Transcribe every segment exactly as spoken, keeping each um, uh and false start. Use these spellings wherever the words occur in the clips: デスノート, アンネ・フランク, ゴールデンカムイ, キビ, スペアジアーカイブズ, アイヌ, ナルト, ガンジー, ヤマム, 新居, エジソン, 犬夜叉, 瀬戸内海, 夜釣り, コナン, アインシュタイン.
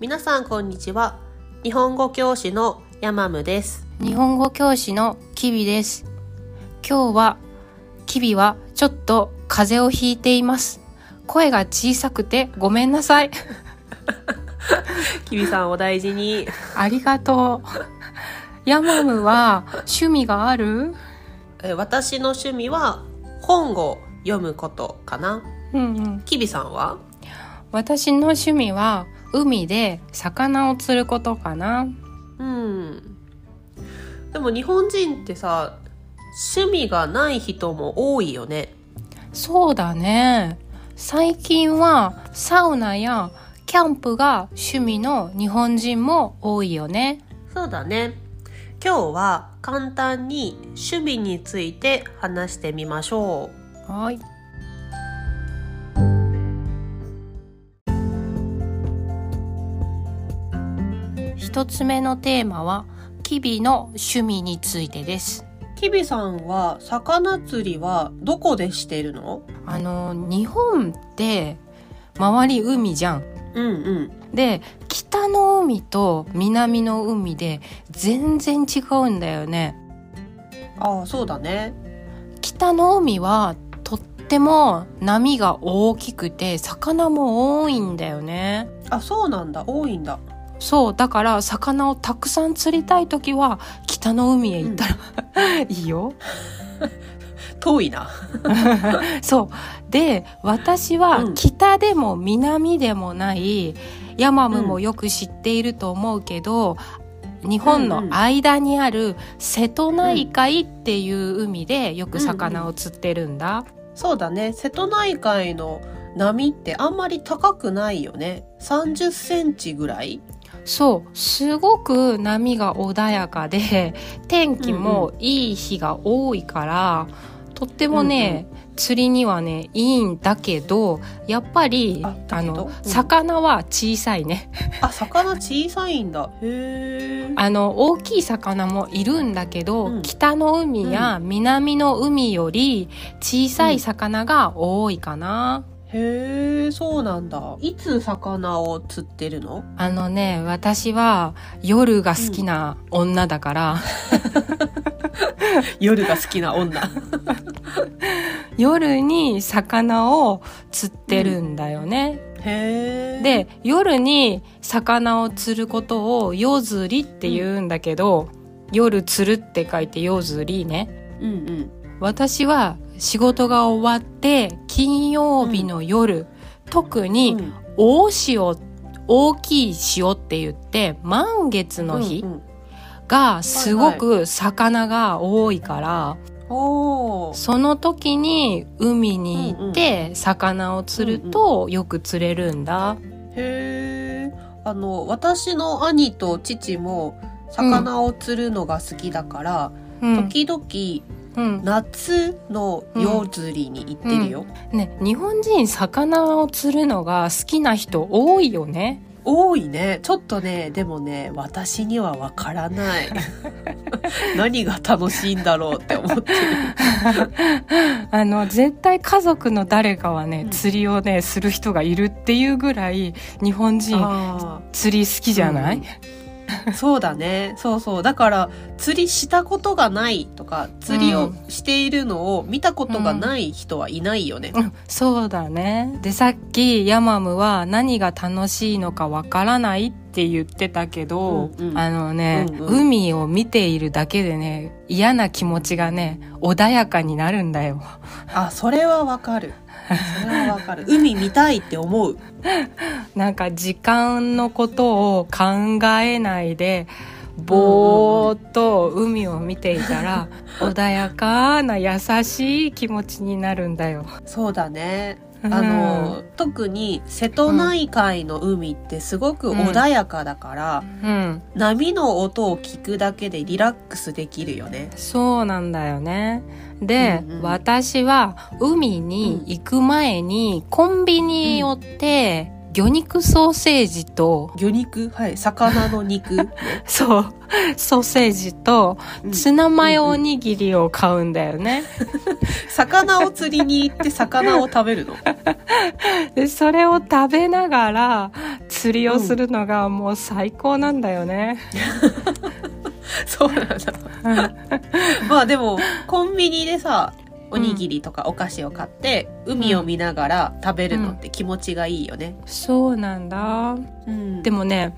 皆さんこんにちは。日本語教師のヤマムです。日本語教師のキビです。今日はキビはちょっと風邪をひいています。声が小さくてごめんなさい。キビさんお大事に。ありがとう。ヤマムは趣味がある？え、私の趣味は本を読むことかな、うんうん、キビさんは？私の趣味は海で魚を釣ることかな。うん。でも日本人ってさ、趣味がない人も多いよね。そうだね。最近はサウナやキャンプが趣味の日本人も多いよね。そうだね。今日は簡単に趣味について話してみましょう。はい。一つ目のテーマはキビの趣味についてです。キビさんは魚釣りはどこでしてるの？あの日本って周り海じゃん、うんうん、で北の海と南の海で全然違うんだよね。ああそうだね。北の海はとっても波が大きくて魚も多いんだよね。あそうなんだ、多いんだ。そうだから魚をたくさん釣りたいときは北の海へ行ったら、うん、いいよ。遠いな。そうで私は北でも南でもない、うん、ヤマムもよく知っていると思うけど、うん、日本の間にある瀬戸内海っていう海でよく魚を釣ってるんだ、うんうんうん、そうだね。瀬戸内海の波ってあんまり高くないよね。さんじゅっセンチぐらい。そう、すごく波が穏やかで天気もいい日が多いから、うんうん、とってもね、うんうん、釣りにはねいいんだけどやっぱりあ、あの、うん、魚は小さいね。あ、魚小さいんだ。へえ。あの大きい魚もいるんだけど、うん、北の海や南の海より小さい魚が多いかな、うんうん。へえ、そうなんだ。いつ魚を釣ってるの？あのね、私は夜が好きな女だから、うん、夜が好きな女。夜に魚を釣ってるんだよね、うん、へえ。で、夜に魚を釣ることを夜釣りって言うんだけど、うん、夜釣るって書いて夜釣りね。うんうん。私は仕事が終わって金曜日の夜、うん、特に大潮、大きい潮って言って満月の日がすごく魚が多いから、うんうん、その時に海に行って魚を釣るとよく釣れるんだ、うんうんうん、へー。あの私の兄と父も魚を釣るのが好きだから、うん、時々うん、夏の夜釣りに行ってるよ、うんうんね、日本人魚を釣るのが好きな人多いよね。多いね。ちょっとね、でもね、私にはわからない。何が楽しいんだろうって思ってる。あの絶対家族の誰かはね、うん、釣りをねする人がいるっていうぐらい日本人釣り好きじゃない？そうだね。そうそう。だから釣りしたことがないとか釣りをしているのを見たことがない人はいないよね、うんうん、そうだね。でさっきヤマムは何が楽しいのかわからないって言ってたけど、うんうん、あのね、うんうん、海を見ているだけでね嫌な気持ちがね穏やかになるんだよ。あ、それはわかる。それはわかる。海見たいって思う。なんか時間のことを考えないでぼーっと海を見ていたら穏やかな優しい気持ちになるんだよ。そうだね。あの、うん、特に瀬戸内海の海ってすごく穏やかだから、うんうん、波の音を聞くだけでリラックスできるよね。そうなんだよね。で、うんうん、私は海に行く前にコンビニ寄って、うんうん、魚肉ソーセージと魚肉、はい、魚の肉、ね、そうソーセージとツナマヨおにぎりを買うんだよね、うんうん、魚を釣りに行って魚を食べるのでそれを食べながら釣りをするのがもう最高なんだよね、うん、そうなんだまあでもコンビニでさおにぎりとかお菓子を買って、うん、海を見ながら食べるのって気持ちがいいよね、うん、そうなんだ、うん、でもね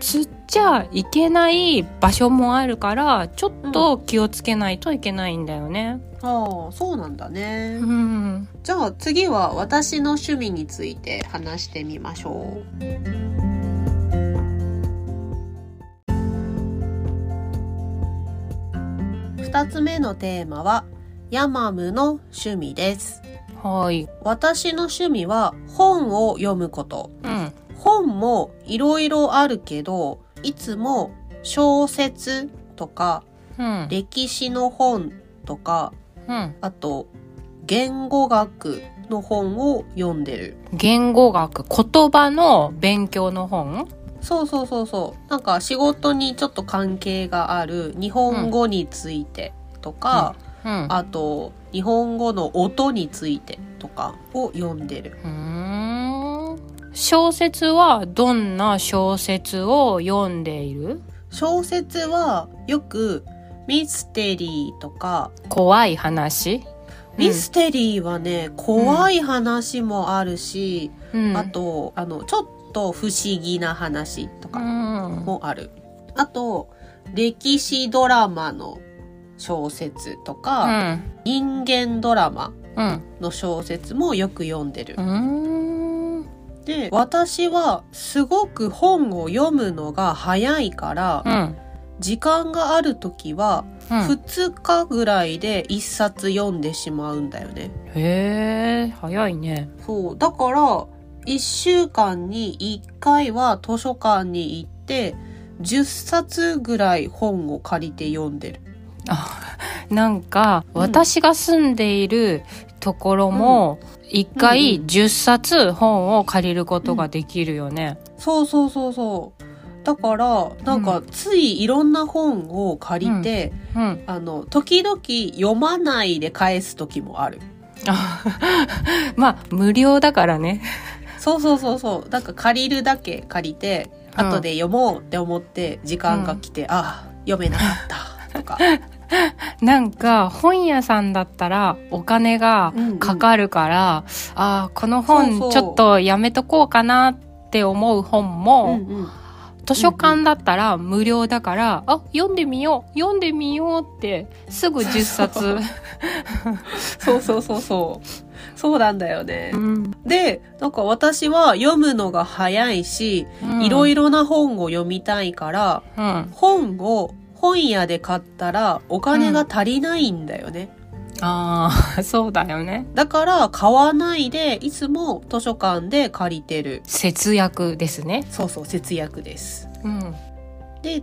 釣っちゃいけない場所もあるからちょっと気をつけないといけないんだよね、うん、ああそうなんだね、うん、じゃあ次は私の趣味について話してみましょう。ふたつめのテーマはヤマムの趣味です。はい。私の趣味は本を読むこと。うん、本もいろいろあるけど、いつも小説とか、うん、歴史の本とか、うん、あと言語学の本を読んでる。言語学、言葉の勉強の本？そうそうそうそう。なんか仕事にちょっと関係がある日本語についてとか、うんうんうん、あと日本語の音についてとかを読んでる。うーん。小説はどんな小説を読んでいる？小説はよくミステリーとか怖い話？ミステリーはね、うん、怖い話もあるし、うん、あとあのちょっと不思議な話とかもある。うん、あと歴史ドラマの小説とか、うん、人間ドラマの小説もよく読んでる、うん、で、私はすごく本を読むのが早いから、うん、時間があるときはふつかぐらいでいっさつ読んでしまうんだよね、うん、へー、早いね。そう、だからいっしゅうかんにいっかいは図書館に行ってじゅっさつぐらい本を借りて読んでる。あ、なんか私が住んでいるところもいっかいじゅっさつ本を借りることができるよね、うんうんうん、そうそうそうそうだからなんかついいろんな本を借りて、うんうん、あの時々読まないで返す時もあるまあ無料だからねそうそうそうそうなんか借りるだけ借りて後で読もうって思って時間が来て、うん、あ、読めなかったとかなんか本屋さんだったらお金がかかるから、うんうん、あ、この本ちょっとやめとこうかなって思う本も、うんうん、図書館だったら無料だから、うんうん、あ、読んでみよう読んでみようってすぐじゅっさつそうそうそうそうそうなんだよね、うん、でなんか私は読むのが早いし、うん、いろいろな本を読みたいから、うん、本を本屋で買ったらお金が足りないんだよね、うん、ああそうだよね。だから買わないでいつも図書館で借りてる。節約ですね。そうそう節約です、うん、で例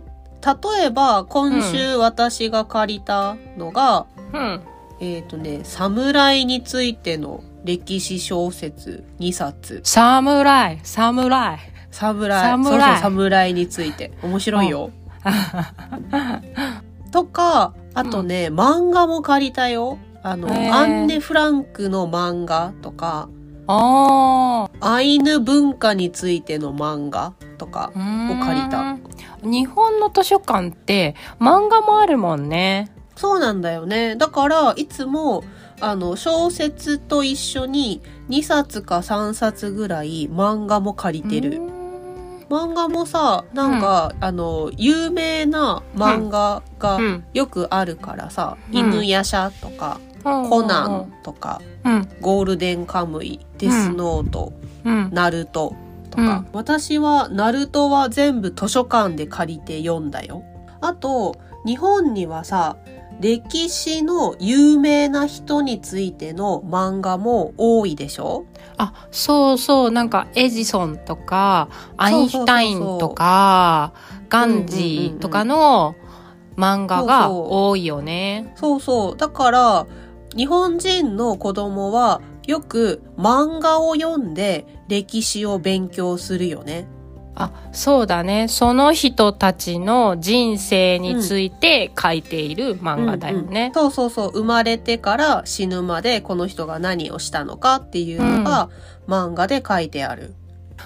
えば今週私が借りたのが、うん、えっとね侍についての歴史小説にさつ。侍侍侍侍そうそう侍について面白いよ、うん、とかあとね、うん、漫画も借りたよ。あのアンネ・フランクの漫画とか、あ、アイヌ文化についての漫画とかを借りた。日本の図書館って漫画もあるもんね。そうなんだよね。だからいつもあの小説と一緒ににさつかさんさつぐらい漫画も借りてる。漫画もさ、なんか、うん、あの、有名な漫画がよくあるからさ、うん、犬夜叉とか、うん、コナンとか、うん、ゴールデンカムイ、デスノート、うん、ナルトとか、うん、私はナルトは全部図書館で借りて読んだよ。あと、日本にはさ、歴史の有名な人についての漫画も多いでしょ？あ、そうそう、なんかエジソンとか、アインシュタインとか、ガンジーとかの漫画が多いよね。そうそう。だから、日本人の子供はよく漫画を読んで歴史を勉強するよね。あ、そうだね。その人たちの人生について書いている漫画だよね、うんうんうん、そうそうそう。生まれてから死ぬまでこの人が何をしたのかっていうのが漫画で書いてある、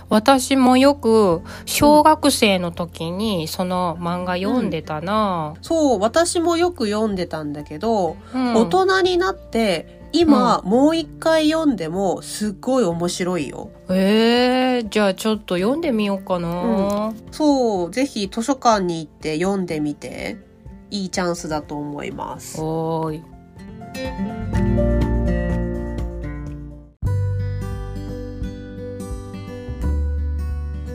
私もよく小学生の時にその漫画読んでたな、うん、そう私もよく読んでたんだけど、うん、大人になって今、うん、もう一回読んでもすっごい面白いよ。えー、じゃあちょっと読んでみようかな、うん、そうぜひ図書館に行って読んでみて、いいチャンスだと思います。おーい。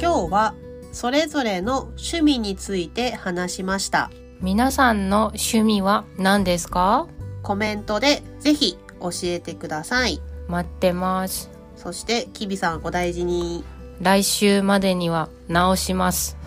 今日はそれぞれの趣味について話しました。皆さんの趣味は何ですか？コメントでぜひ教えてください。待ってます。そしてきびさん、お大事に。来週までには直します。